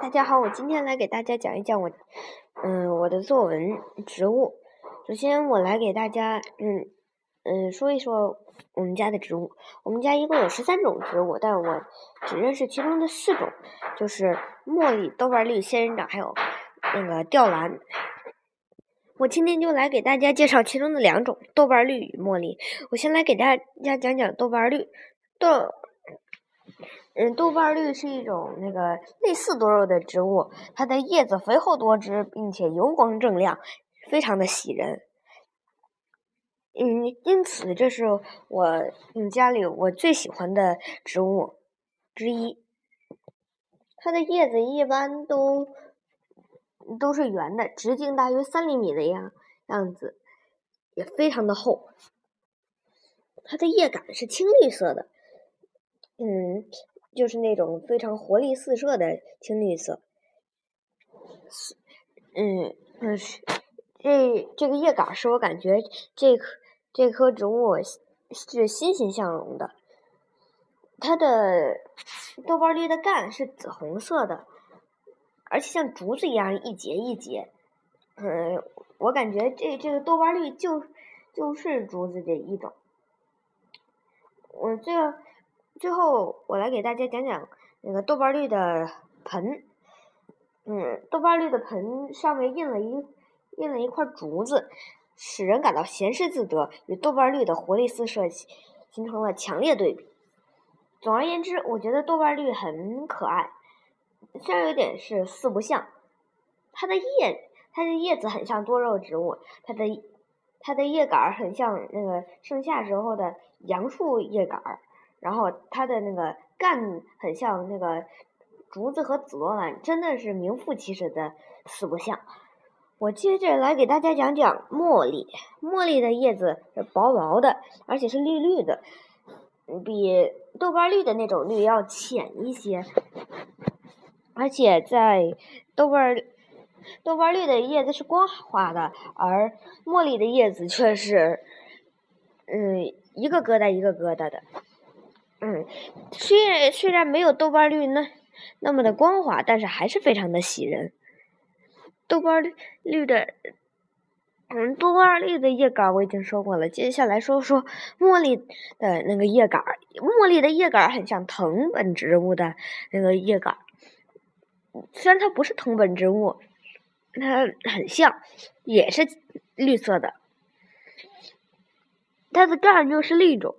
大家好，我今天来给大家讲一讲我的作文《植物》。首先，我来给大家说一说我们家的植物。我们家一共有13种植物，但我只认识其中的4种，就是茉莉、豆瓣绿、仙人掌，还有那个吊兰。我今天就来给大家介绍其中的2种：豆瓣绿与茉莉。我先来给大家讲讲豆瓣绿。豆瓣绿是一种类似多肉的植物，它的叶子肥厚多汁，并且油光锃亮，非常的喜人。因此这是我家里我最喜欢的植物之一。它的叶子一般都是圆的，直径大约3厘米的样子，也非常的厚。它的叶杆是青绿色的，就是那种非常活力四射的青绿色。这个叶杆是我感觉这棵植物是欣欣向荣的。它的豆瓣绿的干是紫红色的，而且像竹子一样一节一节。我感觉这个豆瓣绿就是竹子的一种。最后，我来给大家讲讲那个豆瓣绿的盆。豆瓣绿的盆上面印了一块竹子，使人感到闲适自得，与豆瓣绿的活力四射形成了强烈对比。总而言之，我觉得豆瓣绿很可爱，虽然有点是四不像。它的叶子很像多肉植物，它的叶杆很像那个盛夏时候的杨树叶杆。然后它的那个干很像那个竹子和紫罗兰，真的是名副其实的四不像。我接着来给大家讲讲茉莉。茉莉的叶子是薄薄的，而且是绿绿的，比豆瓣绿的那种绿要浅一些。而且在豆瓣绿的叶子是光滑的，而茉莉的叶子却是一个疙瘩一个疙瘩的。虽然没有豆瓣绿那么的光滑，但是还是非常的喜人。豆瓣绿的叶杆我已经说过了，接下来说茉莉的那个叶杆。茉莉的叶杆很像藤本植物的那个叶杆，虽然它不是藤本植物，它很像，也是绿色的。它的干又是另一种。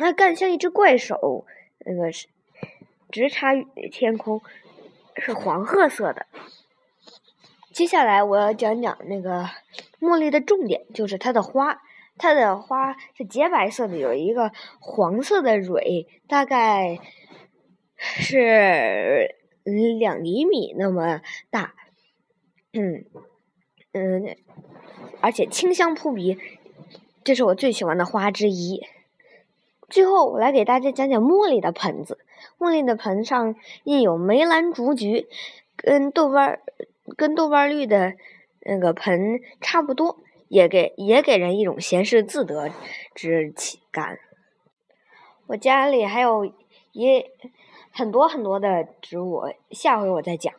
它干像一只怪手，直插天空，是黄褐色的。接下来我要讲讲那个茉莉的重点，就是它的花。它的花是洁白色的，有一个黄色的蕊，大概是2厘米那么大。而且清香扑鼻，这是我最喜欢的花之一。最后，我来给大家讲讲茉莉的盆子。茉莉的盆上印有梅兰竹菊，跟豆瓣绿的那个盆差不多，也给人一种闲适自得之感。我家里还有很多很多的植物，下回我再讲。